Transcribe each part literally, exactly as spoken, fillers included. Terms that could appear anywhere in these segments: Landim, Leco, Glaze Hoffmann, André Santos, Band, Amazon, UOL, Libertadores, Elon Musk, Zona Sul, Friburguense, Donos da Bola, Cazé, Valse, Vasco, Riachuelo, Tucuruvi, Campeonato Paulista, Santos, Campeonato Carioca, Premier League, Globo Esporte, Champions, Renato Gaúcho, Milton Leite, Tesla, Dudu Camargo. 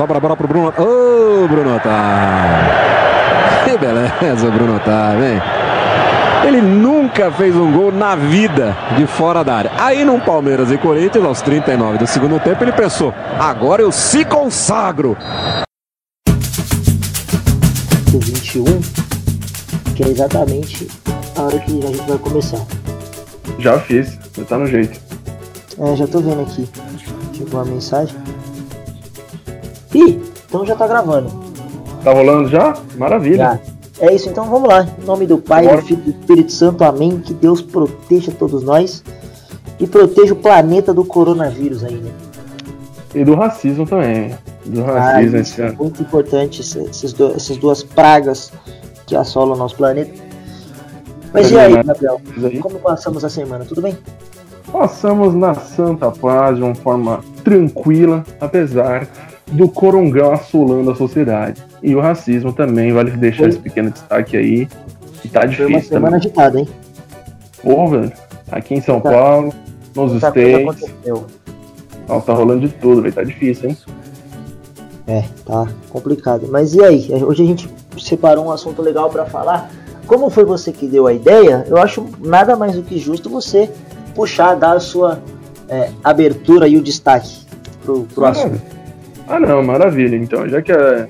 Sobra a bola pro Bruno. Ô, oh, Bruno Otávio. Que beleza, Bruno Otávio, hein? Ele nunca fez um gol na vida de fora da área. Aí no Palmeiras e Corinthians, aos trinta e nove do segundo tempo, ele pensou: agora eu se consagro. O vinte e um, que é exatamente a hora que a gente vai começar. Já fiz, já tá no jeito. É, já tô vendo aqui. Chegou a mensagem. Ih, então já tá gravando. Tá rolando já? Maravilha. Já. É isso, então vamos lá. Em nome do Pai, do Filho e do Espírito Santo, amém. Que Deus proteja todos nós e proteja o planeta do coronavírus aí, né? E do racismo também. Do racismo, ah, esse ano. É muito importante esses do, essas duas pragas que assolam o nosso planeta. Mas é e aí, mais... Gabriel? Aí? Como passamos a semana? Tudo bem? Passamos na santa paz, de uma forma tranquila, apesar do corongão assolando a sociedade. E o racismo também, vale deixar esse pequeno destaque aí. E tá difícil. Foi uma semana agitada, hein? Pô, velho. Aqui em São tá. Paulo, nos tá States. Ó, tá rolando de tudo, velho. Tá difícil, hein? É, tá complicado. Mas e aí? Hoje a gente separou um assunto legal pra falar. Como foi você que deu a ideia, eu acho nada mais do que justo você puxar, dar a sua é, abertura e o destaque pro, pro ah, assunto. Ah, não, maravilha. Então, já que é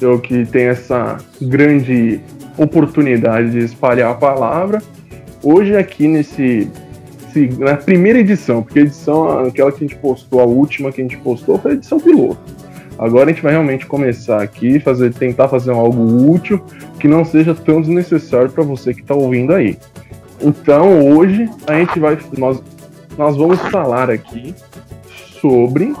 eu que tenho essa grande oportunidade de espalhar a palavra, hoje aqui nesse, nesse na primeira edição, porque a edição, aquela que a gente postou, a última que a gente postou, foi a edição piloto. Agora a gente vai realmente começar aqui, fazer, tentar fazer algo útil, que não seja tão desnecessário para você que está ouvindo aí. Então hoje a gente vai, nós, nós vamos falar aqui sobre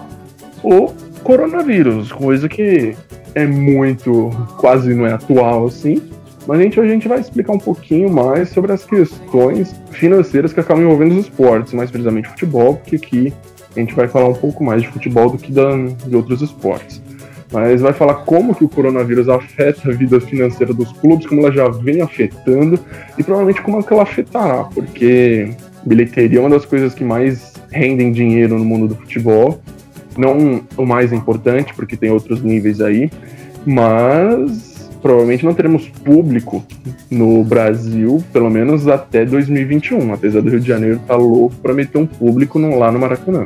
o coronavírus, coisa que é muito, quase não é atual assim, mas a gente, a gente vai explicar um pouquinho mais sobre as questões financeiras que acabam envolvendo os esportes, mais precisamente futebol, porque aqui a gente vai falar um pouco mais de futebol do que da, de outros esportes. Mas vai falar como que o coronavírus afeta a vida financeira dos clubes, como ela já vem afetando e provavelmente como é que ela afetará, porque bilheteria é uma das coisas que mais rendem dinheiro no mundo do futebol. Não o mais importante, porque tem outros níveis aí, mas provavelmente não teremos público no Brasil, pelo menos até dois mil e vinte e um, apesar do Rio de Janeiro estar louco para meter um público no, lá no Maracanã.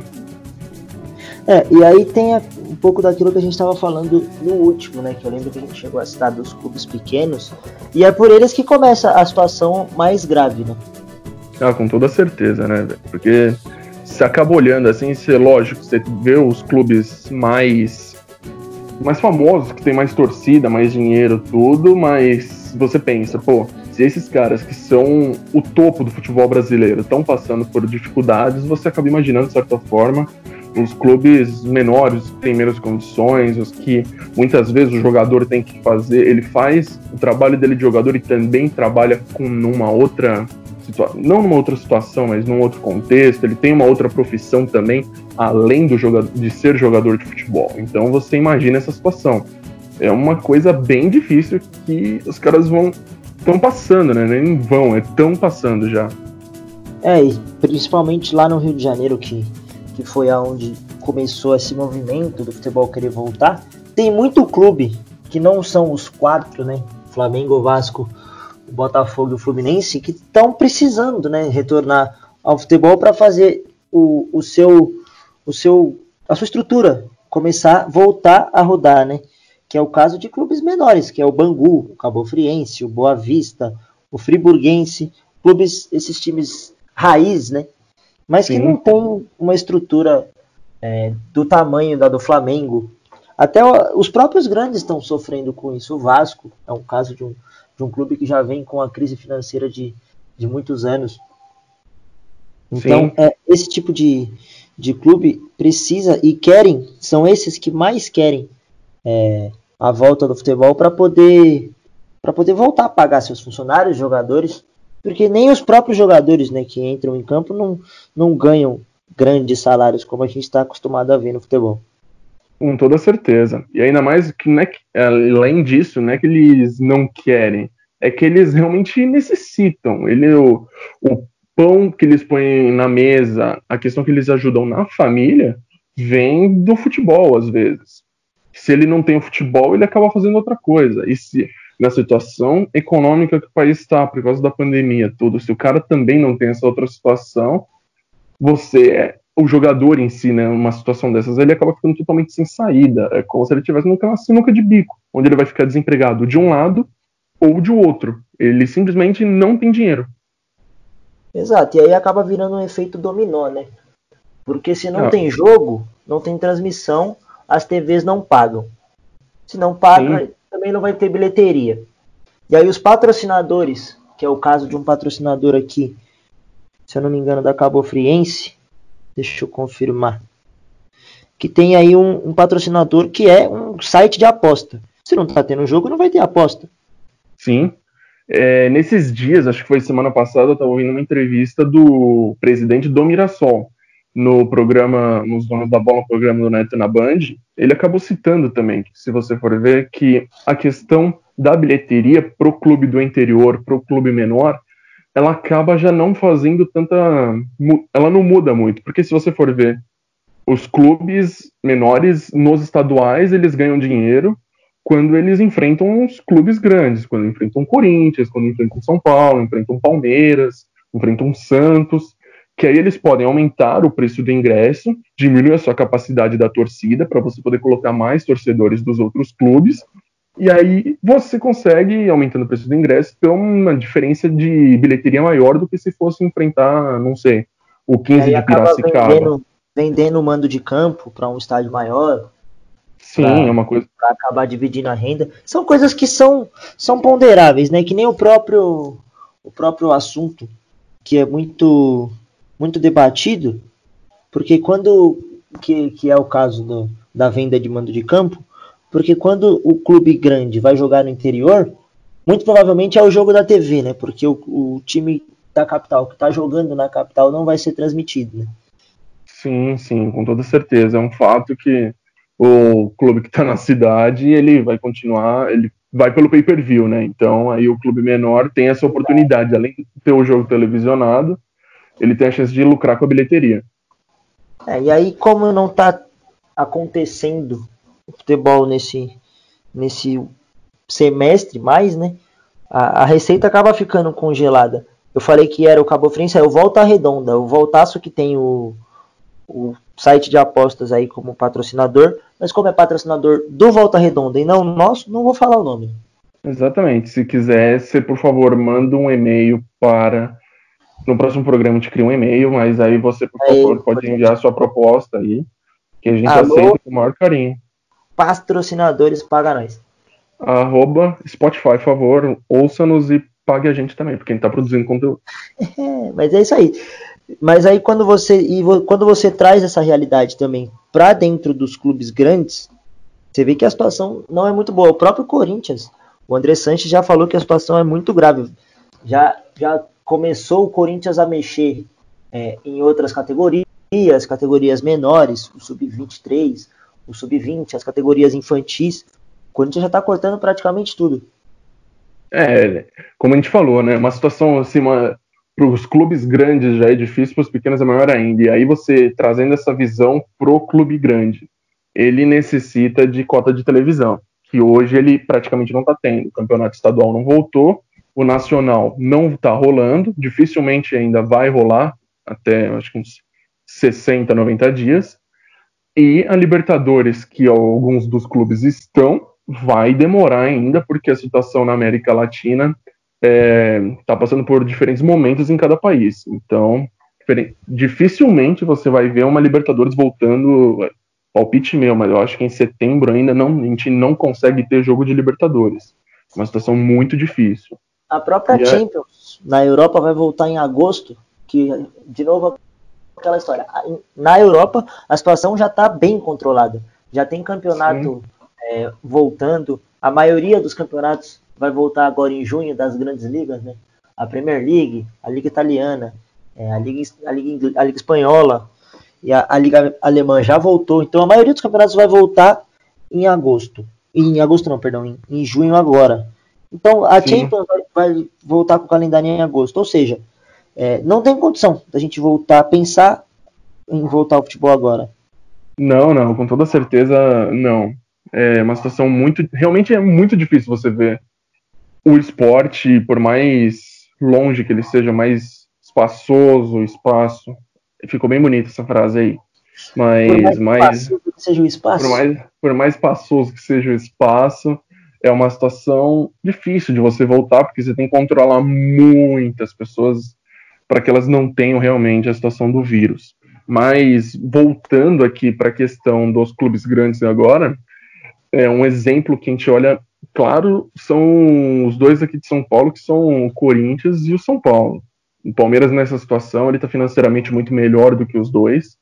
É, e aí tem a, um pouco daquilo que a gente estava falando no último, né, que eu lembro que a gente chegou a citar dos clubes pequenos, e é por eles que começa a situação mais grave, né? Ah, com toda certeza, né, velho, porque... Você acaba olhando assim, você, lógico, você vê os clubes mais, mais famosos, que tem mais torcida, mais dinheiro, tudo, mas você pensa, pô, se esses caras que são o topo do futebol brasileiro estão passando por dificuldades, você acaba imaginando, de certa forma, os clubes menores, que têm menos condições, os que muitas vezes o jogador tem que fazer, ele faz o trabalho dele de jogador e também trabalha com uma outra... não numa outra situação, mas num outro contexto, ele tem uma outra profissão também, além do jogador, de ser jogador de futebol. Então você imagina essa situação. É uma coisa bem difícil que os caras vão estão passando, né? Nem vão, é tão passando já. É, e principalmente lá no Rio de Janeiro, que, que foi aonde começou esse movimento do futebol querer voltar, tem muito clube que não são os quatro, né? Flamengo, Vasco, o Botafogo e o Fluminense, que estão precisando, né, retornar ao futebol para fazer o, o seu, o seu, a sua estrutura começar, voltar a rodar, né? Que é o caso de clubes menores, que é o Bangu, o Cabofriense, o Boa Vista, o Friburguense, clubes, esses times raiz, né? Mas Sim. que não tem uma estrutura é, do tamanho da do Flamengo. Até os próprios grandes estão sofrendo com isso. O Vasco é um caso de um de um clube que já vem com a crise financeira de, de muitos anos. Então, é, esse tipo de, de clube precisa e querem, são esses que mais querem é, a volta do futebol para poder, para poder voltar a pagar seus funcionários, jogadores, porque nem os próprios jogadores, né, que entram em campo não, não ganham grandes salários como a gente está acostumado a ver no futebol. Com toda certeza. E ainda mais que, né, além disso, não é que eles não querem, é que eles realmente necessitam. Ele, o, o pão que eles põem na mesa, a questão que eles ajudam na família, vem do futebol, às vezes. se ele não tem o futebol, ele acaba fazendo outra coisa. E se na situação econômica que o país está, por causa da pandemia, tudo, se o cara também não tem essa outra situação, você, o jogador em si, né, numa situação dessas, ele acaba ficando totalmente sem saída. É como se ele estivesse numa sinuca de bico, onde ele vai ficar desempregado de um lado ou de outro. Ele simplesmente não tem dinheiro. Exato, e aí acaba virando um efeito dominó, né? Porque se não ah. tem jogo, não tem transmissão, as T Vs não pagam. Se não pagam, Sim. também não vai ter bilheteria. E aí os patrocinadores, que é o caso de um patrocinador aqui, se eu não me engano, da Cabofriense, deixa eu confirmar, que tem aí um, um patrocinador que é um site de aposta. Se não tá tendo jogo, não vai ter aposta. Sim. É, nesses dias, acho que foi semana passada, eu estava ouvindo uma entrevista do presidente do Mirassol no programa, nos Donos da Bola, no programa do Neto na Band. Ele acabou citando também, se você for ver, que a questão da bilheteria pro clube do interior, pro clube menor, ela acaba já não fazendo tanta... ela não muda muito, porque se você for ver, os clubes menores nos estaduais, eles ganham dinheiro quando eles enfrentam os clubes grandes, quando enfrentam Corinthians, quando enfrentam São Paulo, enfrentam Palmeiras, enfrentam Santos, que aí eles podem aumentar o preço do ingresso, diminuir a sua capacidade da torcida para você poder colocar mais torcedores dos outros clubes, e aí você consegue, aumentando o preço do ingresso, ter uma diferença de bilheteria maior do que se fosse enfrentar, não sei, o quinze de Piracicaba. Vendendo, vendendo o mando de campo para um estádio maior... Sim, pra, é uma coisa. Pra acabar dividindo a renda. São coisas que são, são ponderáveis, né? Que nem o próprio, o próprio assunto, que é muito, muito debatido, porque quando. Que, que é o caso do, da venda de mando de campo, porque quando o clube grande vai jogar no interior, muito provavelmente é o jogo da T V, né? Porque o, o time da capital que tá jogando na capital não vai ser transmitido, né? Sim, sim, com toda certeza. É um fato que. O clube que está na cidade, ele vai continuar, ele vai pelo pay-per-view, né? Então, aí o clube menor tem essa oportunidade, além de ter o jogo televisionado, ele tem a chance de lucrar com a bilheteria. É, e aí, como não está acontecendo o futebol nesse, nesse semestre mais, né? A, a receita acaba ficando congelada. Eu falei que era o Cabofriense, é o Volta Redonda, o Voltaço que tem o... o site de apostas aí como patrocinador, mas como é patrocinador do Volta Redonda e não nosso, não vou falar o nome. Exatamente, se quiser, você por favor manda um e-mail para, no próximo programa te cria um e-mail, mas aí você por aí, favor pode por enviar a sua proposta aí, que a gente Alô, aceita com o maior carinho. Patrocinadores, paga nós. Arroba Spotify, por favor, ouça-nos e pague a gente também, porque a gente tá produzindo conteúdo. É, mas é isso aí. Mas aí quando você, e quando você traz essa realidade também para dentro dos clubes grandes, você vê que a situação não é muito boa. O próprio Corinthians, o André Santos já falou que a situação é muito grave. Já, já começou o Corinthians a mexer é, em outras categorias, categorias menores, o sub vinte e três, o sub vinte, as categorias infantis. O Corinthians já está cortando praticamente tudo. É, como a gente falou, né? Uma situação assim... Uma... Para os clubes grandes já é difícil, para os pequenos é maior ainda. E aí você, trazendo essa visão pro clube grande, ele necessita de cota de televisão, que hoje ele praticamente não está tendo. O campeonato estadual não voltou, o nacional não está rolando, dificilmente ainda vai rolar, até acho que uns sessenta, noventa dias. E a Libertadores, que alguns dos clubes estão, vai demorar ainda, porque a situação na América Latina... É, tá passando por diferentes momentos em cada país, então dificilmente você vai ver uma Libertadores voltando, palpite meu, mas eu acho que em setembro ainda não, a gente não consegue ter jogo de Libertadores, uma situação muito difícil. A própria e Champions é... na Europa vai voltar em agosto, que de novo aquela história, na Europa a situação já está bem controlada, já tem campeonato é, voltando, a maioria dos campeonatos vai voltar agora em junho das grandes ligas, né? A Premier League, a Liga Italiana, a Liga, a Liga, a Liga Espanhola e a, a Liga Alemã já voltou. Então a maioria dos campeonatos vai voltar em agosto. Em agosto não, perdão, em, em junho agora. Então a Sim. Champions vai, vai voltar com o calendário em agosto. Ou seja, é, não tem condição da gente voltar a pensar em voltar ao futebol agora. Não, não, com toda certeza não. É uma situação muito... Realmente é muito difícil você ver o esporte, por mais longe que ele seja, mais espaçoso, espaço... Ficou bem bonita essa frase aí. Mas... Por mais espaçoso que seja um espaço? Por mais, por mais espaçoso que seja o espaço, é uma situação difícil de você voltar, porque você tem que controlar muitas pessoas para que elas não tenham realmente a situação do vírus. Mas, voltando aqui para a questão dos clubes grandes agora... É, um exemplo que a gente olha, claro, são os dois aqui de São Paulo, que são o Corinthians e o São Paulo. O Palmeiras, nessa situação, ele está financeiramente muito melhor do que os dois,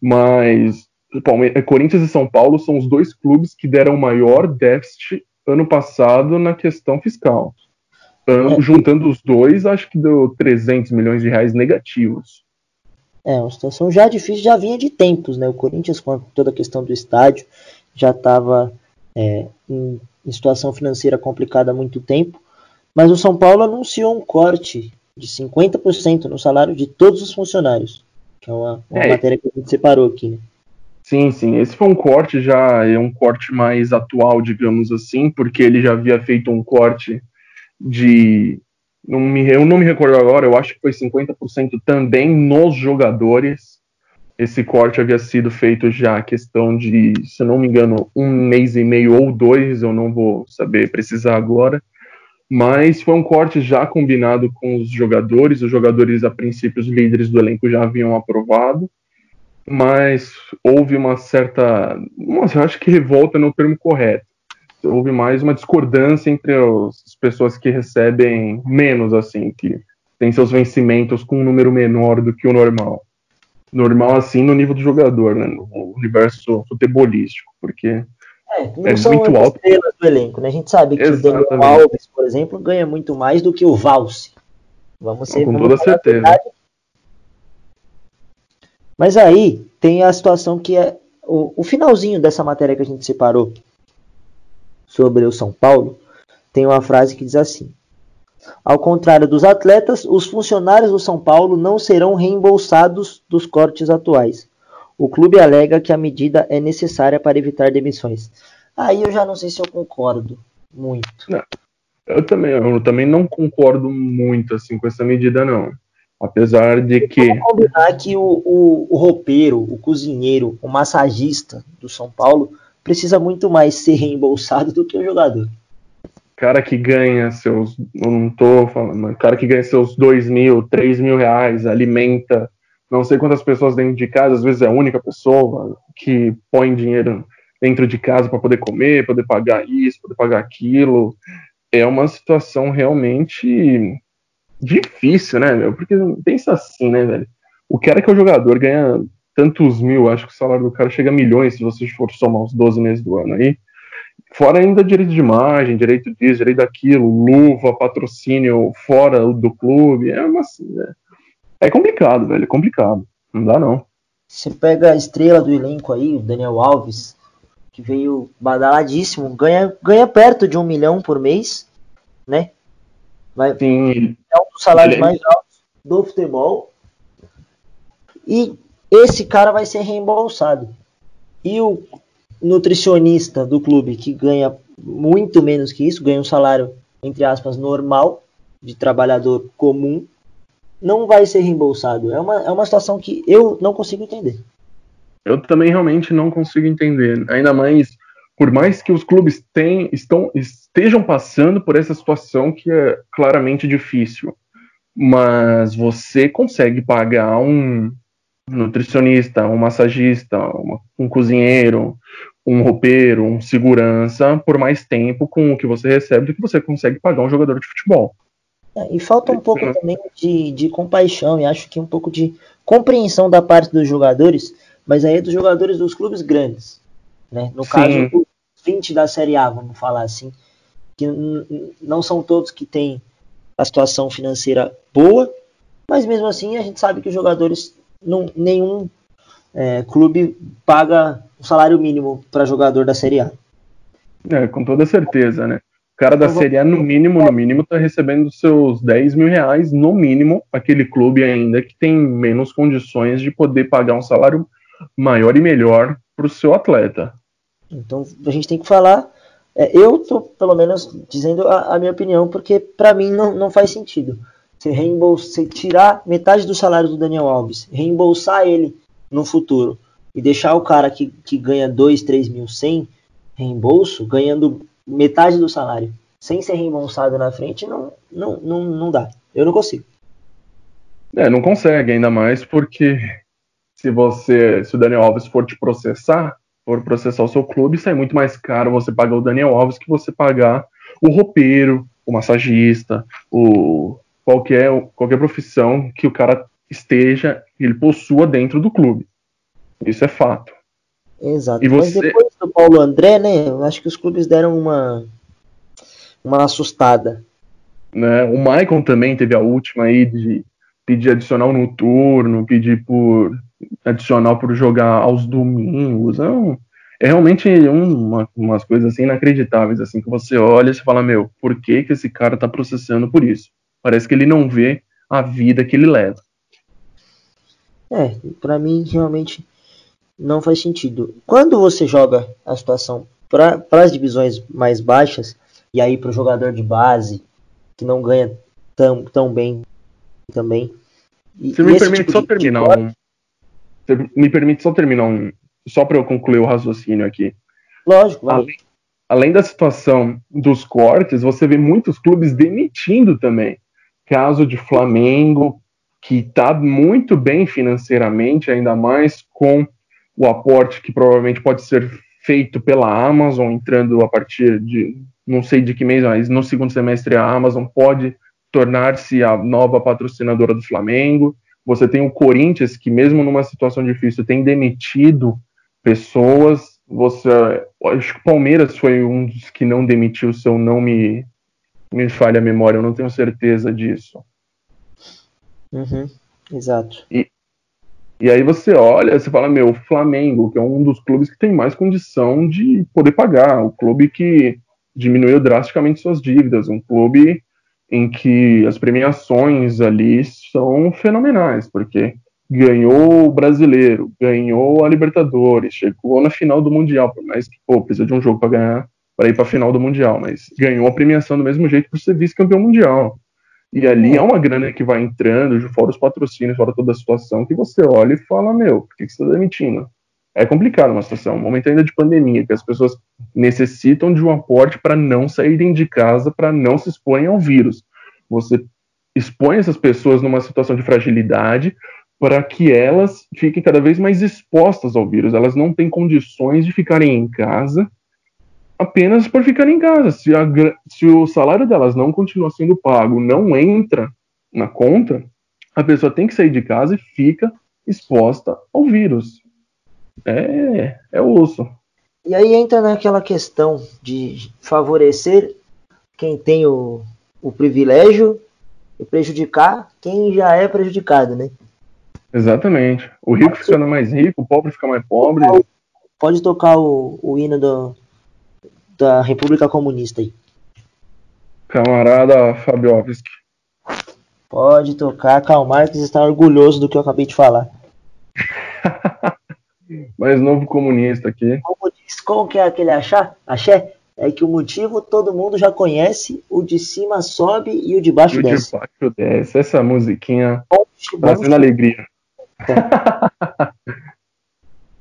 mas o Palme- Corinthians e São Paulo são os dois clubes que deram o maior déficit ano passado na questão fiscal. Então, é. Juntando os dois, acho que deu trezentos milhões de reais negativos. É, uma situação já difícil, já vinha de tempos, né? O Corinthians, com toda a questão do estádio, já estava é, em, em situação financeira complicada há muito tempo, mas o São Paulo anunciou um corte de cinquenta por cento no salário de todos os funcionários, que é uma, uma é, matéria que a gente separou aqui, né? Sim, sim, esse foi um corte já, é um corte mais atual, digamos assim, porque ele já havia feito um corte de, não me, eu não me recordo agora, eu acho que foi cinquenta por cento também nos jogadores. Esse corte havia sido feito já, questão de, se não me engano, um mês e meio ou dois, eu não vou saber precisar agora. Mas foi um corte já combinado com os jogadores. Os jogadores, a princípio, os líderes do elenco já haviam aprovado. Mas houve uma certa... Nossa, eu acho que revolta não é o termo correto. Houve mais uma discordância entre as pessoas que recebem menos, assim, que têm seus vencimentos com um número menor do que o normal. Normal, assim, no nível do jogador, né? No universo futebolístico, porque é, não é são muito alto. Estrelas do elenco, né? A gente sabe que exatamente. O Daniel Alves, por exemplo, ganha muito mais do que o Valse. Vamos ser, com vamos toda certeza. Mas aí tem a situação que é o, o finalzinho dessa matéria que a gente separou sobre o São Paulo, tem uma frase que diz assim: ao contrário dos atletas, os funcionários do São Paulo não serão reembolsados dos cortes atuais. O clube alega que a medida é necessária para evitar demissões. Aí eu já não sei se eu concordo muito. Não, eu, também, eu também não concordo muito assim, com essa medida, não. Apesar de eu que... Vamos combinar que o, o, o roupeiro, o cozinheiro, o massagista do São Paulo precisa muito mais ser reembolsado do que o jogador. Cara que ganha seus, eu não tô falando, mas cara que ganha seus dois mil, três mil reais, alimenta não sei quantas pessoas dentro de casa, às vezes é a única pessoa que põe dinheiro dentro de casa para poder comer, poder pagar isso, poder pagar aquilo, é uma situação realmente difícil, né, meu? Porque pensa assim, né, velho? O cara que é o jogador ganha tantos mil, acho que o salário do cara chega a milhões se você for somar os doze meses do ano aí. Fora ainda direito de imagem, direito disso, direito daquilo, luva, patrocínio fora do clube. É, uma, é complicado, velho. É complicado. Não dá, não. Você pega a estrela do elenco aí, o Daniel Alves, que veio badaladíssimo, ganha, ganha perto de um milhão por mês, né? Vai, sim. É um dos salários mais altos do futebol. E esse cara vai ser reembolsado. E o nutricionista do clube que ganha muito menos que isso, ganha um salário entre aspas normal de trabalhador comum, não vai ser reembolsado. É uma, é uma situação que eu não consigo entender. Eu também realmente não consigo entender, ainda mais por mais que os clubes tem, estão, estejam passando por essa situação que é claramente difícil, mas você consegue pagar um nutricionista, um massagista, uma, um cozinheiro, um roupeiro, um segurança, por mais tempo com o que você recebe do que você consegue pagar um jogador de futebol. É, e falta um é, pouco né? também de, de compaixão e acho que um pouco de compreensão da parte dos jogadores, mas aí é dos jogadores dos clubes grandes, né? No Sim. caso, os vinte da Série A, vamos falar assim, que n- n- não são todos que têm a situação financeira boa, mas mesmo assim a gente sabe que os jogadores... Não, nenhum é, clube paga o salário mínimo para jogador da Série A. É, com toda certeza, né? O cara da vou... Série A, no mínimo, no mínimo, tá recebendo seus dez mil reais, no mínimo, aquele clube ainda que tem menos condições de poder pagar um salário maior e melhor para o seu atleta. Então a gente tem que falar. É, eu tô pelo menos dizendo a, a minha opinião, porque para mim não, não faz sentido. Você reembolsar, você tirar metade do salário do Daniel Alves, reembolsar ele no futuro e deixar o cara que, que ganha dois, três mil sem reembolso, ganhando metade do salário, sem ser reembolsado na frente, não, não, não, não dá. Eu não consigo. É, não consegue, ainda mais porque se você, se o Daniel Alves for te processar, for processar o seu clube, sai muito mais caro você pagar o Daniel Alves que você pagar o roupeiro, o massagista, o qualquer, qualquer profissão que o cara esteja, ele possua dentro do clube. Isso é fato. Exato. E você... Mas depois do Paulo André, né, eu acho que os clubes deram uma, uma assustada. Né? O Maicon também teve a última aí de pedir adicional no turno, pedir por adicional por jogar aos domingos. Não, é realmente uma, umas coisas assim inacreditáveis, assim, que você olha e você fala, meu, por que que esse cara tá processando por isso? Parece que ele não vê a vida que ele leva. É, pra mim realmente não faz sentido. Quando você joga a situação para as divisões mais baixas, e aí pro jogador de base, que não ganha tão, tão bem também. E, você, me tipo de, de... Um... você me permite só terminar um. Só para eu concluir o raciocínio aqui. Lógico, vai. Além, além da situação dos cortes, você vê muitos clubes demitindo também. Caso de Flamengo, que está muito bem financeiramente, ainda mais com o aporte que provavelmente pode ser feito pela Amazon, entrando a partir de, não sei de que mês, mas no segundo semestre a Amazon pode tornar-se a nova patrocinadora do Flamengo. Você tem o Corinthians, que mesmo numa situação difícil tem demitido pessoas. Você, acho que o Palmeiras foi um dos que não demitiu, se eu não me, me falha a memória, eu não tenho certeza disso. Uhum, exato. E, e aí você olha, você fala, meu, o Flamengo, que é um dos clubes que tem mais condição de poder pagar, o clube que diminuiu drasticamente suas dívidas, um clube em que as premiações ali são fenomenais, porque ganhou o Brasileiro, ganhou a Libertadores, chegou na final do Mundial, por mais que, pô, precisa de um jogo para ganhar, para ir para a final do Mundial, mas ganhou a premiação do mesmo jeito por ser vice-campeão mundial. E ali é uma grana que vai entrando, fora os patrocínios, fora toda a situação, que você olha e fala, meu, por que você está demitindo? É complicado uma situação, um momento ainda de pandemia, que as pessoas necessitam de um aporte para não saírem de casa, para não se exporem ao vírus. Você expõe essas pessoas numa situação de fragilidade para que elas fiquem cada vez mais expostas ao vírus. Elas não têm condições de ficarem em casa apenas por ficarem em casa. Se, a, se o salário delas não continua sendo pago, não entra na conta, a pessoa tem que sair de casa e fica exposta ao vírus. É, é osso. E aí entra naquela questão de favorecer quem tem o, o privilégio e prejudicar quem já é prejudicado, né? Exatamente. O rico pode ficando mais rico, o pobre fica mais pobre. Tocar o, pode tocar o, o hino do, da República Comunista aí. Camarada Fabiovski. Pode tocar. Karl Marx está orgulhoso do que eu acabei de falar. Mais novo comunista aqui. Como, diz, como que é aquele axé? Axé? É que o motivo todo mundo já conhece, o de cima sobe e o de baixo o desce. O de baixo desce. Essa musiquinha trazendo alegria. Tá.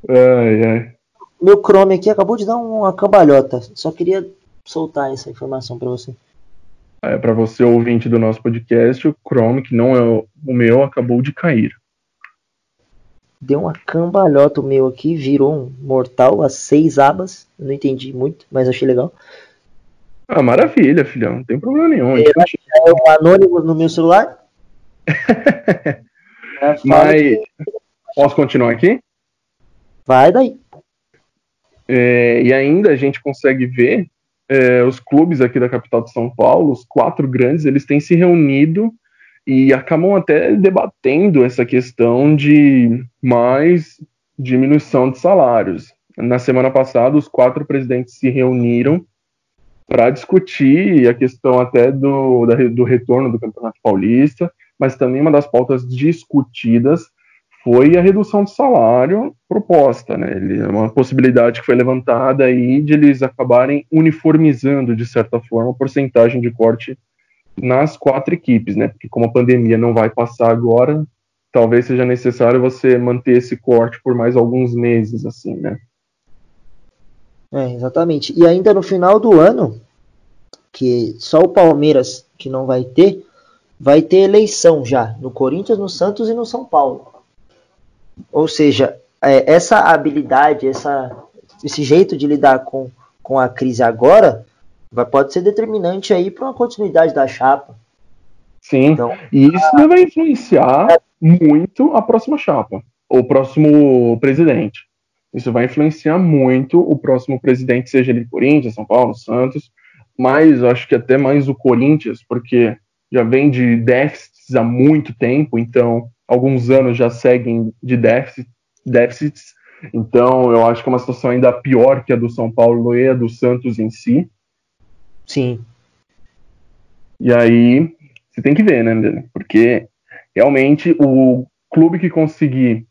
Ai, ai. Meu Chrome aqui acabou de dar uma cambalhota. Só queria soltar essa informação para você. É, para você, ouvinte do nosso podcast, o Chrome, que não é o meu, acabou de cair. Deu uma cambalhota o meu aqui, virou um mortal, as seis abas. Não entendi muito, mas achei legal. Ah, maravilha, filhão. Não tem problema nenhum. É, é um anônimo no meu celular? é, mas, que... posso continuar aqui? Vai daí. É, e ainda a gente consegue ver é, os clubes aqui da capital de São Paulo, os quatro grandes, eles têm se reunido e acabam até debatendo essa questão de mais diminuição de salários. Na semana passada, os quatro presidentes se reuniram para discutir a questão até do, da, do retorno do Campeonato Paulista, mas também uma das pautas discutidas foi a redução de salário proposta, né? Ele, uma possibilidade que foi levantada aí de eles acabarem uniformizando, de certa forma, a porcentagem de corte nas quatro equipes, né? Porque como a pandemia não vai passar agora, talvez seja necessário você manter esse corte por mais alguns meses, assim, né? É, exatamente. E ainda no final do ano, que só o Palmeiras que não vai ter, vai ter eleição já no Corinthians, no Santos e no São Paulo. Ou seja, é, essa habilidade, essa, esse jeito de lidar com, com a crise agora, vai, pode ser determinante aí para uma continuidade da chapa. Sim, então, e isso a... vai influenciar é... muito a próxima chapa, o próximo presidente. Isso vai influenciar muito o próximo presidente, seja ele Corinthians, São Paulo, Santos, mas eu acho que até mais o Corinthians, porque já vem de déficits há muito tempo, então alguns anos já seguem de déficit, déficits, então eu acho que é uma situação ainda pior que a do São Paulo e a do Santos em si. Sim. E aí, você tem que ver, né, André? Porque realmente o clube que conseguir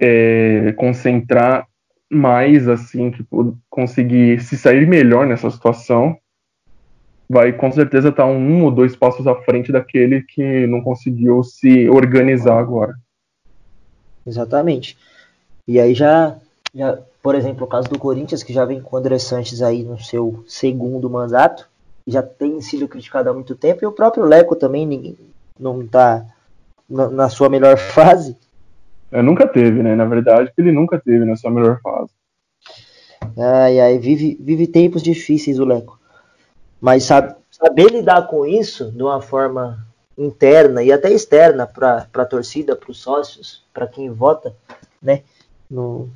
é, concentrar mais, assim, que conseguir se sair melhor nessa situação, vai com certeza estar um ou dois passos à frente daquele que não conseguiu se organizar agora. Exatamente. E aí já, já, por exemplo, o caso do Corinthians, que já vem com o André Santos aí no seu segundo mandato, já tem sido criticado há muito tempo, e o próprio Leco também ninguém, não está na, na sua melhor fase. É, nunca teve, né? Na verdade, ele nunca teve na sua melhor fase. Ai, ai, vive, vive tempos difíceis o Leco. Mas sabe, saber lidar com isso de uma forma interna e até externa para a torcida, para os sócios, para quem vota, né, no,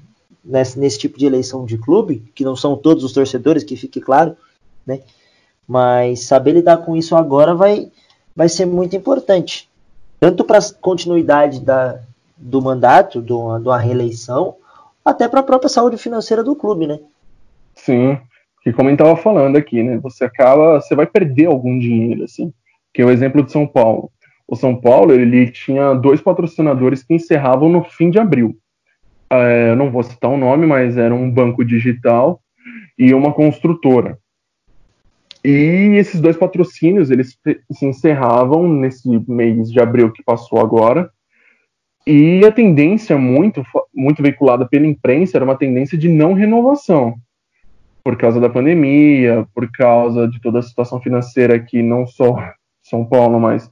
nesse, nesse tipo de eleição de clube, que não são todos os torcedores, que fique claro, né, mas saber lidar com isso agora vai, vai ser muito importante, tanto para a continuidade da, do mandato, de uma reeleição, até para a própria saúde financeira do clube, né? Sim. Que como a gente estava falando aqui, né, você acaba, você vai perder algum dinheiro, assim, que é o exemplo de São Paulo. O São Paulo, ele tinha dois patrocinadores que encerravam no fim de abril. É, eu não vou citar o nome, mas era um banco digital e uma construtora. E esses dois patrocínios, eles se encerravam nesse mês de abril que passou agora. E a tendência muito, muito veiculada pela imprensa era uma tendência de não renovação. Por causa da pandemia, por causa de toda a situação financeira que não só São Paulo, mas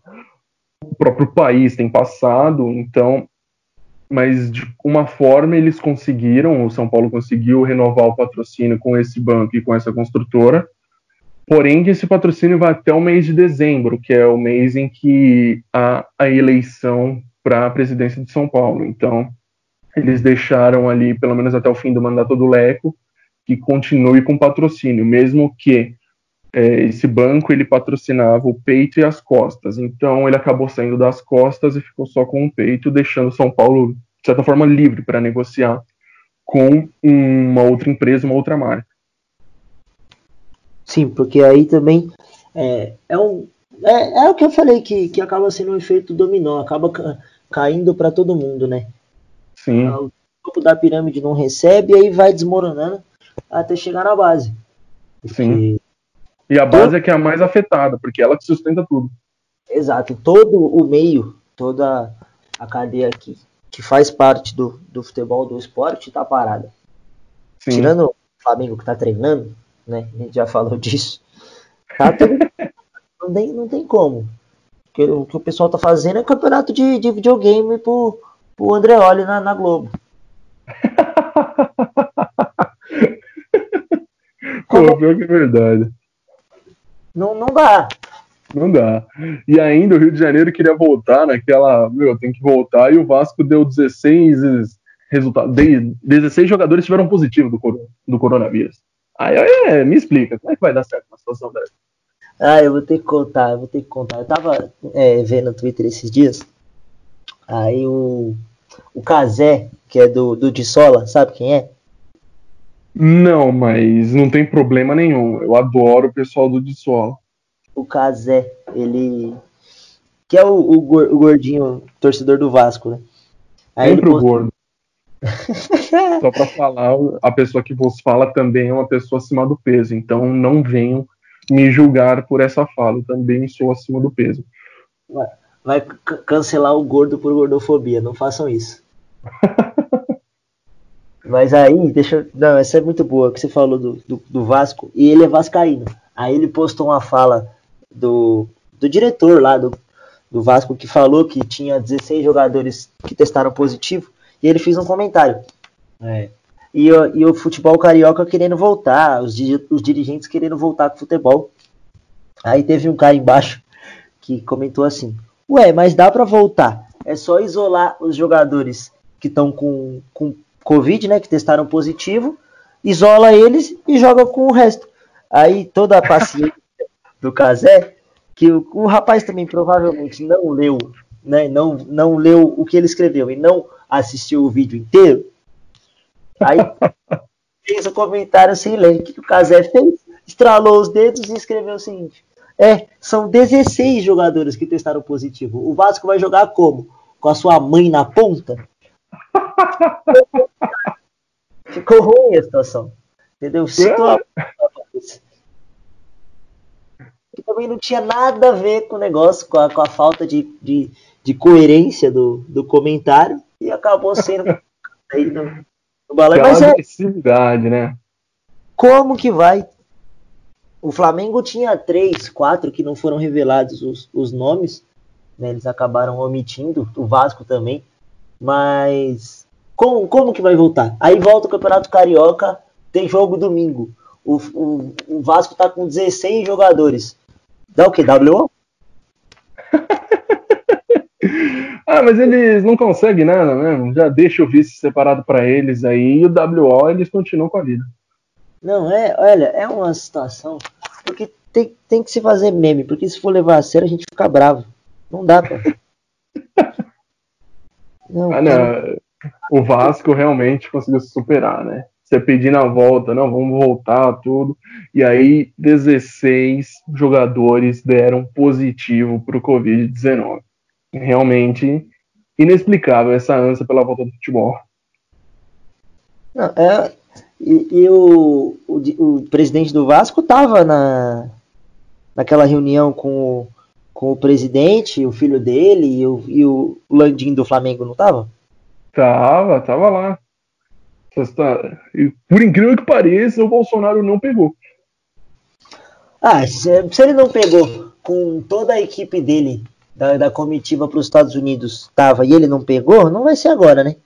o próprio país tem passado. Então, mas de uma forma eles conseguiram, o São Paulo conseguiu renovar o patrocínio com esse banco e com essa construtora, porém esse patrocínio vai até o mês de dezembro, que é o mês em que há a eleição para a presidência de São Paulo. Então, eles deixaram ali, pelo menos até o fim do mandato do Leco, que continue com patrocínio, mesmo que é, esse banco ele patrocinava o peito e as costas, então ele acabou saindo das costas e ficou só com o peito, deixando São Paulo, de certa forma, livre para negociar com uma outra empresa, uma outra marca. Sim, porque aí também é, é, um, é, é o que eu falei, que, que acaba sendo um efeito dominó, acaba ca- caindo para todo mundo, né? Sim. O topo da pirâmide não recebe, aí vai desmoronando até chegar na base. Sim. E a base todo... é que é a mais afetada, porque ela que sustenta tudo. Exato. Todo o meio, toda a cadeia aqui, que faz parte do, do futebol, do esporte, tá parada. Sim. Tirando o Flamengo que tá treinando, né? A gente já falou disso. Tá todo... não, tem, não tem como. Porque o que o pessoal tá fazendo é campeonato de, de videogame pro, pro Andreoli na, na Globo. Pô, pior que é verdade. Não, não dá. Não dá. E ainda o Rio de Janeiro queria voltar naquela... Meu, tem que voltar. E o Vasco deu dezesseis resultados. dezesseis jogadores tiveram positivo do, coro, do coronavírus. Aí, é, me explica. Como é que vai dar certo uma situação dessa? Ah, eu vou ter que contar. Eu vou ter que contar. Eu tava é, vendo no Twitter esses dias. Aí o... O Cazé, que é do, do Dissola, sabe quem é? Não, mas não tem problema nenhum. Eu adoro o pessoal do Dissola. O Cazé, ele... Que é o, o gordinho torcedor do Vasco, né? Aí sempre o gordo. Só pra falar, a pessoa que vos fala também é uma pessoa acima do peso, então não venham me julgar por essa fala, eu também sou acima do peso. Vai, vai c- cancelar o gordo por gordofobia, não façam isso. Mas aí, deixa eu... Não, essa é muito boa, que você falou do, do, do Vasco, e ele é vascaíno. Aí ele postou uma fala do, do diretor lá do, do Vasco, que falou que tinha dezesseis jogadores que testaram positivo. E ele fez um comentário. É. E, e o futebol carioca querendo voltar, os, os dirigentes querendo voltar com o futebol. Aí teve um cara embaixo que comentou assim: ué, mas dá pra voltar. É só isolar os jogadores que estão com, com Covid, né? Que testaram positivo. Isola eles e joga com o resto. Aí toda a paciência do Cazé, que o, o rapaz também provavelmente não leu, né? Não, não leu o que ele escreveu e não assistiu o vídeo inteiro, aí fez o comentário sem ler. O que o Cazé fez? Estralou os dedos e escreveu o seguinte: é, são dezesseis jogadores que testaram positivo. O Vasco vai jogar como? Com a sua mãe na ponta? Ficou ruim a situação. Entendeu? Situação. Que também não tinha nada a ver com o negócio, com a, com a falta de, de, de coerência do, do comentário. E acabou sendo aí no, no balanço. Mas é, né? Como que vai? O Flamengo tinha três, quatro que não foram revelados os, os nomes, né? Eles acabaram omitindo, o Vasco também. Mas como, como que vai voltar? Aí volta o Campeonato Carioca, tem jogo domingo. O, o, o Vasco tá com dezesseis jogadores. Dá o que? dáblio ó? Ah, mas eles não conseguem nada, né? Já deixa o vice separado pra eles aí, e o dáblio ó eles continuam com a vida. Não, é, olha, é uma situação, porque tem, tem que se fazer meme, porque se for levar a sério a gente fica bravo. Não dá, cara. Não, ah, não. O Vasco realmente conseguiu se superar, né? Você pedindo a volta, não, vamos voltar, tudo. E aí, dezesseis jogadores deram positivo pro covid dezenove. Realmente inexplicável essa ânsia pela volta do futebol. Não, é, e e o, o, o presidente do Vasco estava na, naquela reunião com, com o presidente, o filho dele e o, e o Landim do Flamengo, não estava? Tava, tava lá. Por incrível que pareça, o Bolsonaro não pegou. Ah, se, se ele não pegou com toda a equipe dele, Da, da comitiva para os Estados Unidos estava e ele não pegou, não vai ser agora, né?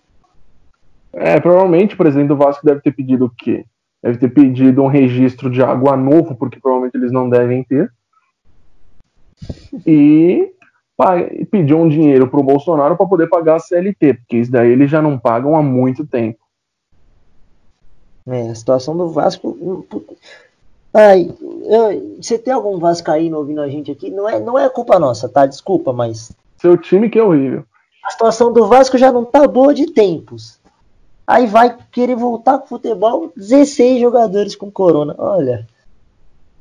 É, provavelmente o presidente do Vasco deve ter pedido o quê? Deve ter pedido um registro de água novo, porque provavelmente eles não devem ter. E pá, pediu um dinheiro para o Bolsonaro para poder pagar a C L T, porque isso daí eles já não pagam há muito tempo. É, a situação do Vasco... Ai, eu, você tem algum vascaíno ouvindo a gente aqui? Não é, não é culpa nossa, tá? Desculpa, mas... Seu time que é horrível. A situação do Vasco já não tá boa de tempos. Aí vai querer voltar com futebol, dezesseis jogadores com corona, olha.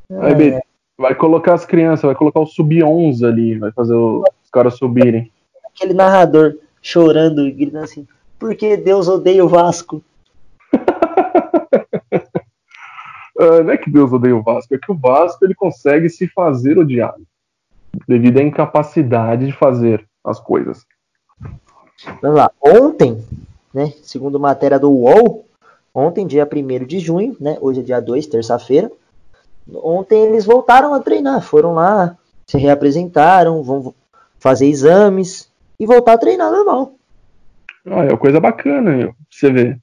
Vai, é. Beto, vai colocar as crianças, vai colocar o sub onze ali, vai fazer o, os caras subirem. Aquele narrador chorando e gritando assim, por que Deus odeia o Vasco? Uh, não é que Deus odeia o Vasco, é que o Vasco ele consegue se fazer odiado devido à incapacidade de fazer as coisas. Vamos lá, ontem, né, segundo matéria do U O L, ontem, dia primeiro de junho, né, hoje é dia dois, terça-feira, ontem eles voltaram a treinar, foram lá, se reapresentaram, vão fazer exames e voltar a treinar normal. Ah, é coisa bacana, você vê.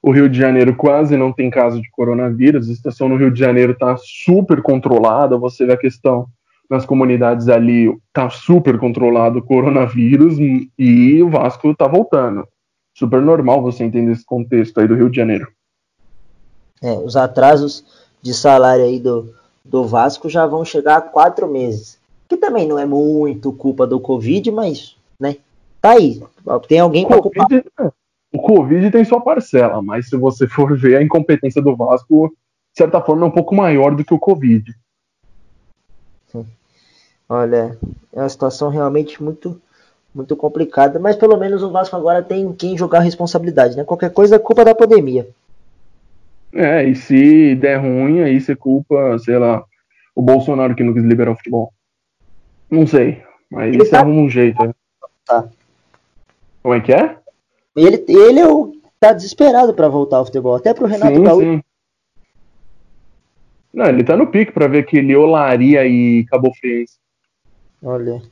O Rio de Janeiro quase não tem caso de coronavírus, a situação no Rio de Janeiro está super controlada, você vê a questão nas comunidades ali, está super controlado o coronavírus e o Vasco está voltando. Super normal você entender esse contexto aí do Rio de Janeiro. É, os atrasos de salário aí do, do Vasco já vão chegar a quatro meses, que também não é muito culpa do Covid, mas, né, tá aí, tem alguém para culpar. É. O Covid tem sua parcela, mas se você for ver, a incompetência do Vasco, de certa forma, é um pouco maior do que o Covid. Olha, é uma situação realmente muito, muito complicada, mas pelo menos o Vasco agora tem quem jogar a responsabilidade, né? Qualquer coisa é culpa da pandemia. É, e se der ruim, aí você culpa, sei lá, o Bolsonaro que não quis liberar o futebol. Não sei, mas ele tá... arruma um jeito. Né? Tá. Como é que é? Ele, ele é o... tá desesperado pra voltar ao futebol, até pro Renato Gaúcho. Não, ele tá no pique pra ver que ele olaria e Cabofriense. Olha.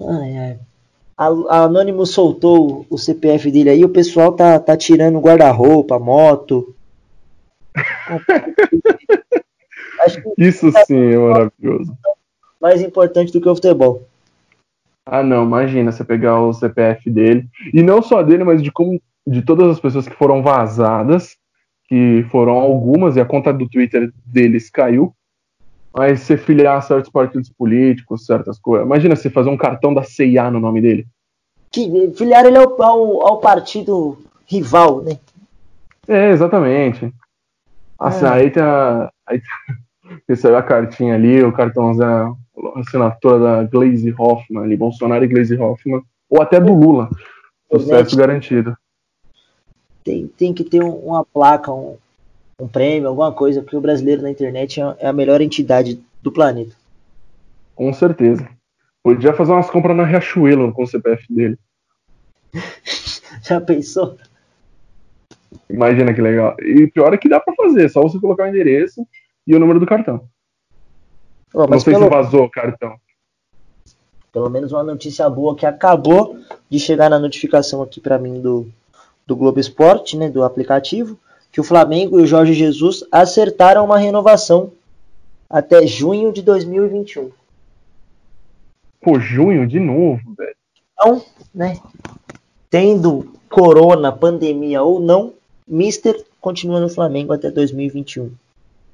Ai, ai. A Anônimo soltou o C P F dele aí, o pessoal tá, tá tirando guarda-roupa, moto. Acho que isso sim é maravilhoso. Mais importante do que o futebol. Ah, não, imagina você pegar o C P F dele. E não só dele, mas de como de todas as pessoas que foram vazadas, que foram algumas, e a conta do Twitter deles caiu, mas você filiar certos partidos políticos, certas coisas. Imagina você fazer um cartão da C e A no nome dele. Que, filiar ele ao, ao, ao partido rival, né? É, exatamente. Assim, é. Aí tá, aí tá, recebeu a cartinha ali, o cartãozão, a assinatura da Glaze Hoffmann ali, Bolsonaro e Glaze Hoffmann, ou até do Lula. Sucesso garantido. Tem, tem que ter um, uma placa, um, um prêmio, alguma coisa, porque o brasileiro na internet é a melhor entidade do planeta. Com certeza. Podia fazer umas compras na Riachuelo com o C P F dele. Já pensou? Imagina que legal. E pior é que dá pra fazer, só você colocar o endereço e o número do cartão. Oh, mas não sei pelo... se vazou o cartão. Pelo menos uma notícia boa que acabou de chegar na notificação aqui pra mim do... do Globo Esporte, né, do aplicativo, que o Flamengo e o Jorge Jesus acertaram uma renovação até junho de dois mil e vinte e um. Pô, junho de novo, velho. Então, né, tendo corona, pandemia ou não, Mister continua no Flamengo até dois mil e vinte e um.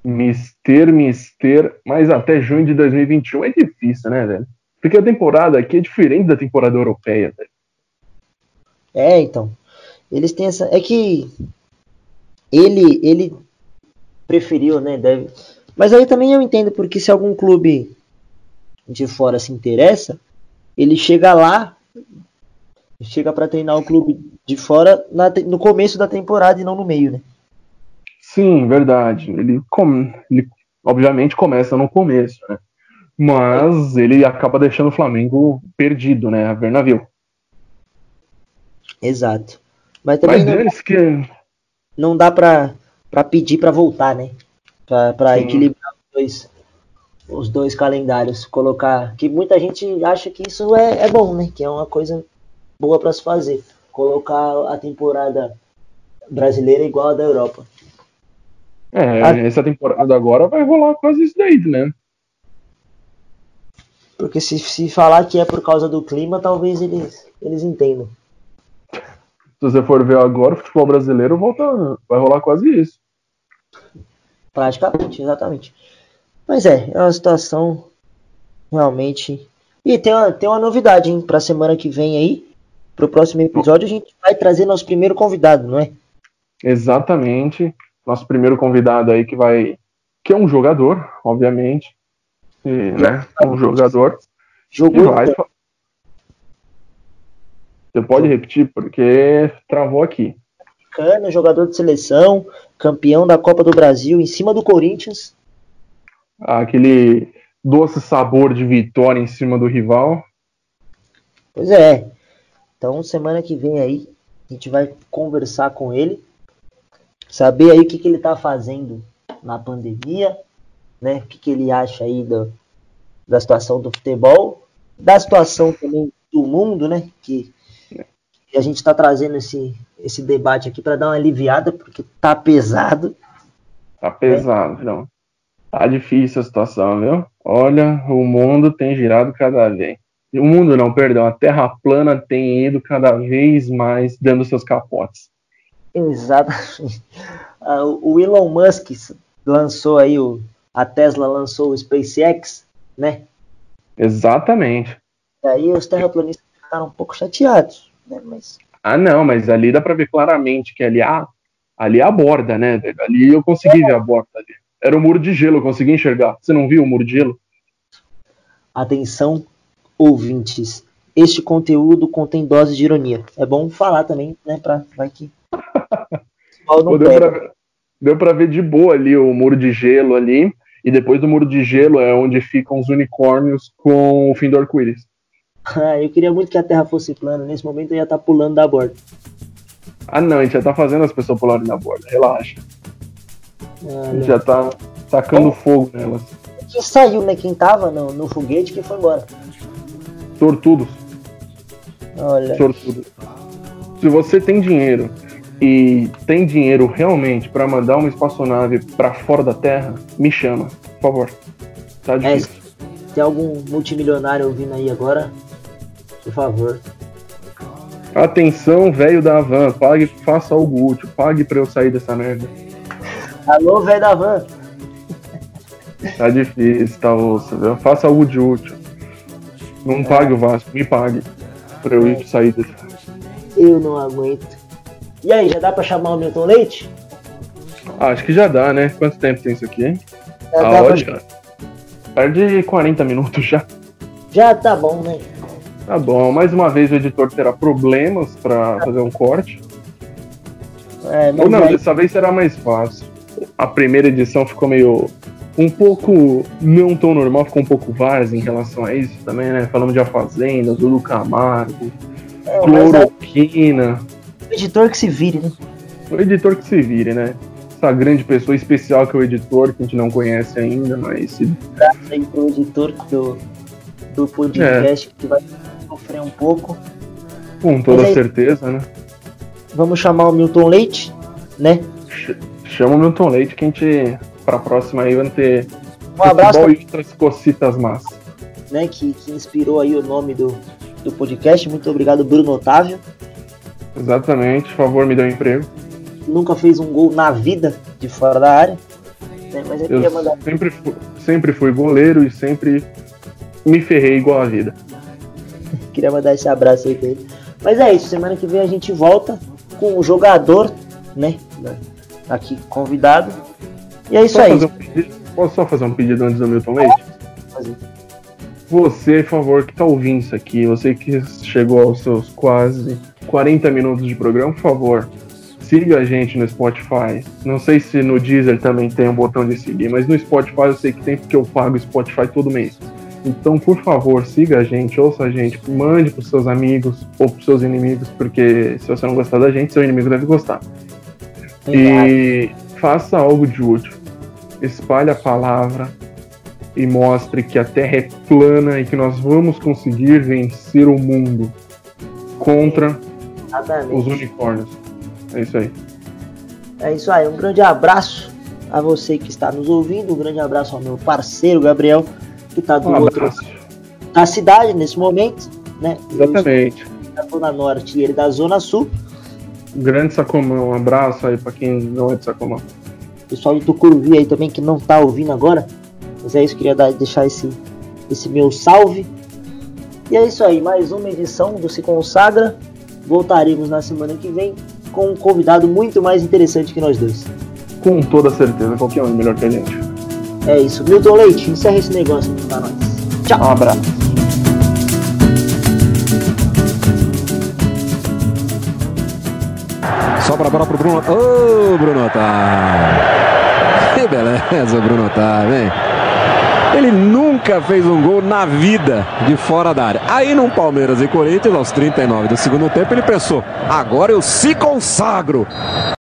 Mister, Mister, mas até junho de dois mil e vinte e um é difícil, né, velho? Porque a temporada aqui é diferente da temporada europeia, velho. É, então... Eles têm essa. É que ele, ele preferiu, né? Deve... Mas aí também eu entendo, porque se algum clube de fora se interessa, ele chega lá, chega para treinar o clube de fora na, no começo da temporada e não no meio, né? Sim, verdade. Ele, com... ele obviamente começa no começo, né? Mas ele acaba deixando o Flamengo perdido, né? A ver navio. Exato. Mas também Mas não, dá, que... não dá pra, pra pedir pra voltar, né? Pra, pra equilibrar os dois, os dois calendários. Colocar. Que muita gente acha que isso é, é bom, né? Que é uma coisa boa pra se fazer. Colocar a temporada brasileira igual a da Europa. É, a... essa temporada agora vai rolar quase isso daí, né? Porque se, se falar que é por causa do clima, talvez eles, eles entendam. Se você for ver agora, o futebol brasileiro volta, vai rolar quase isso. Praticamente, exatamente. Mas é, é uma situação realmente... E tem uma, tem uma novidade, hein? Pra semana que vem aí, pro próximo episódio, a gente vai trazer nosso primeiro convidado, não é? Exatamente. Nosso primeiro convidado aí que vai... Que é um jogador, obviamente. E, né? Um jogador. Jogou. Você pode repetir, porque travou aqui. Cano, jogador de seleção, campeão da Copa do Brasil, em cima do Corinthians. Aquele doce sabor de vitória em cima do rival. Pois é. Então, semana que vem aí, a gente vai conversar com ele. Saber aí o que, que ele tá fazendo na pandemia, né? O que, que ele acha aí do, da situação do futebol. Da situação também do mundo, né? Que... E a gente está trazendo esse, esse debate aqui para dar uma aliviada, porque tá pesado. Tá pesado, né? Não. Tá difícil a situação, viu? Olha, o mundo tem girado cada vez. O mundo não, perdão, a Terra plana tem ido cada vez mais dando seus capotes. Exatamente. O Elon Musk lançou aí, o, a Tesla lançou o SpaceX, né? Exatamente. E aí os terraplanistas ficaram um pouco chateados. Né, mas... Ah, não, mas ali dá pra ver claramente que ali a, ali a borda, né, velho? Ali eu consegui é. ver a borda ali. Era um muro de gelo, eu consegui enxergar. Você não viu o muro de gelo? Atenção, ouvintes. Este conteúdo contém doses de ironia. É bom falar também, né? Pra... Vai que... Pô, deu, pra, deu pra ver de boa ali o muro de gelo ali. E depois do muro de gelo é onde ficam os unicórnios com o fim do arco-íris. Ah, eu queria muito que a Terra fosse plana. Nesse momento eu ia estar pulando da borda. Ah não, a gente já tá fazendo as pessoas pularem da borda. Relaxa. Ah, a gente já tá tacando Bom, fogo nelas. Que saiu, né? Quem tava no, no foguete que foi embora. Sortudos. Olha. Sortudos. Se você tem dinheiro e tem dinheiro realmente pra mandar uma espaçonave pra fora da Terra, me chama, por favor. Tá difícil. É, tem algum multimilionário ouvindo aí agora? Por favor. Atenção, velho da van, pague, faça algo útil, pague pra eu sair dessa merda. Alô, velho da van. Tá difícil, tá osso, viu? Faça algo de útil. Não é. Pague o Vasco, me pague. Pra eu ir sair daqui. Eu não aguento. E aí, já dá pra chamar o Milton Leite? Acho que já dá, né? Quanto tempo tem isso aqui, hein? Já ah, olha. Pra... Perde quarenta minutos já. Já tá bom, né? Tá bom. Mais uma vez o editor terá problemas pra fazer um corte. É, mas Ou não, aí... dessa vez será mais fácil. A primeira edição ficou meio... Um pouco, não tão normal, ficou um pouco várzea em relação a isso também, né? Falamos de A Fazenda, Dudu Camargo, é, cloroquina. A... O editor que se vire, né? O editor que se vire, né? Essa grande pessoa especial que é o editor, que a gente não conhece ainda, mas... Graças aí pro editor do, do podcast, é. Que vai sofrer um pouco. Com toda aí, certeza, né? Vamos chamar o Milton Leite, né? Ch- chama o Milton Leite que a gente... Pra próxima aí vão ter um abraço e outras cocitas massas. Né, que, que inspirou aí o nome do, do podcast. Muito obrigado, Bruno Otávio. Exatamente, por favor, me dê um emprego. Nunca fez um gol na vida de fora da área. Né, mas eu, eu queria mandar... sempre, fui, sempre fui goleiro e sempre me ferrei igual a vida. Queria mandar esse abraço aí pra ele. Mas é isso, semana que vem a gente volta com o jogador, né? Aqui convidado. E é isso aí. Um Posso só fazer um pedido antes do Milton Leite? Fazer. Você, por favor, que tá ouvindo isso aqui, você que chegou aos seus quase quarenta minutos de programa, por favor, siga a gente no Spotify. Não sei se no Deezer também tem um botão de seguir, mas no Spotify eu sei que tem porque eu pago o Spotify todo mês. Então, por favor, siga a gente, ouça a gente, mande pros seus amigos ou pros seus inimigos, porque se você não gostar da gente, seu inimigo deve gostar. Verdade. E... Faça algo de útil, espalhe a palavra e mostre que a Terra é plana e que nós vamos conseguir vencer o mundo contra Exatamente. Os unicórnios. É isso aí. É isso aí, um grande abraço a você que está nos ouvindo, um grande abraço ao meu parceiro Gabriel, que está do um outro lado da cidade nesse momento, né? Exatamente. Da Zona Norte e ele da Zona Sul. Grande Sacomã, um abraço aí pra quem não é de Sacomã. Pessoal do Tucuruvi aí também que não tá ouvindo agora. Mas é isso, queria dar, deixar esse, esse meu salve. E é isso aí, mais uma edição do Se Consagra. Voltaremos na semana que vem com um convidado muito mais interessante que nós dois. Com toda certeza, qualquer um é melhor que a gente. É isso, Milton Leite, encerra esse negócio pra nós. Tchau. Um abraço. Sobra a bola pro Bruno. Ô, oh, Bruno Otávio. Que beleza, Bruno Otávio, hein? Ele nunca fez um gol na vida de fora da área. Aí no Palmeiras e Corinthians, aos trinta e nove do segundo tempo, ele pensou: agora eu se consagro.